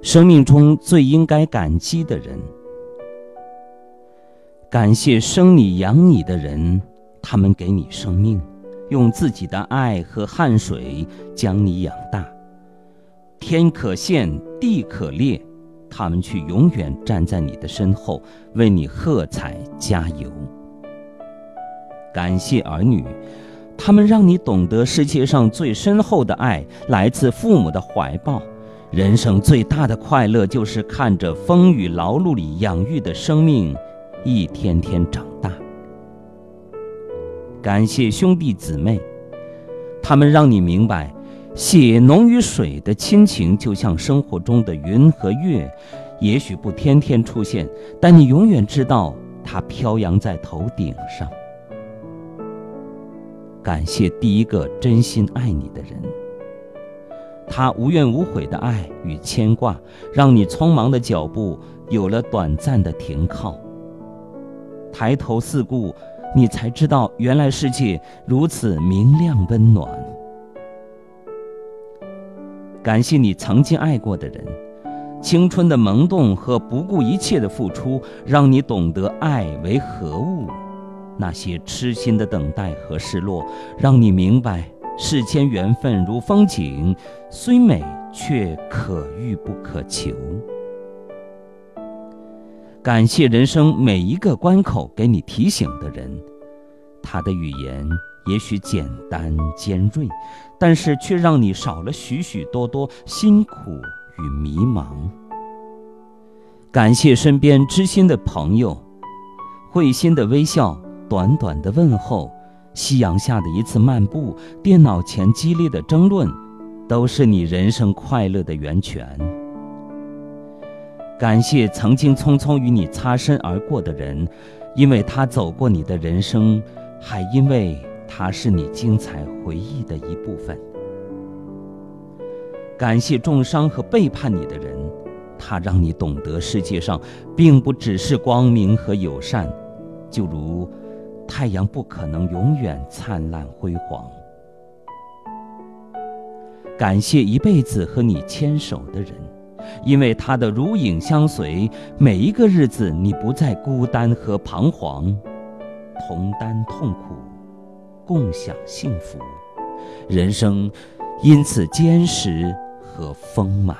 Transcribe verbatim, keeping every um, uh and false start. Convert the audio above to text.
生命中最应该感激的人，感谢生你养你的人，他们给你生命，用自己的爱和汗水将你养大。天可陷，地可裂，他们却永远站在你的身后，为你喝彩加油。感谢儿女，他们让你懂得世界上最深厚的爱来自父母的怀抱。人生最大的快乐就是看着风雨劳碌里养育的生命一天天长大。感谢兄弟姊妹，他们让你明白血浓于水的亲情就像生活中的云和月，也许不天天出现，但你永远知道它飘扬在头顶上。感谢第一个真心爱你的人，他无怨无悔的爱与牵挂，让你匆忙的脚步有了短暂的停靠。抬头四顾，你才知道原来世界如此明亮温暖。感谢你曾经爱过的人，青春的萌动和不顾一切的付出，让你懂得爱为何物。那些痴心的等待和失落，让你明白世间缘分如风景，虽美却可遇不可求。感谢人生每一个关口给你提醒的人，他的语言也许简单尖锐，但是却让你少了许许多多辛苦与迷茫。感谢身边知心的朋友，会心的微笑，短短的问候，夕阳下的一次漫步，电脑前激烈的争论，都是你人生快乐的源泉。感谢曾经匆匆与你擦身而过的人，因为他走过你的人生，还因为他是你精彩回忆的一部分。感谢重伤和背叛你的人，他让你懂得世界上并不只是光明和友善，就如太阳不可能永远灿烂辉煌。感谢一辈子和你牵手的人，因为他的如影相随，每一个日子你不再孤单和彷徨，同担痛苦，共享幸福，人生因此坚实和丰满。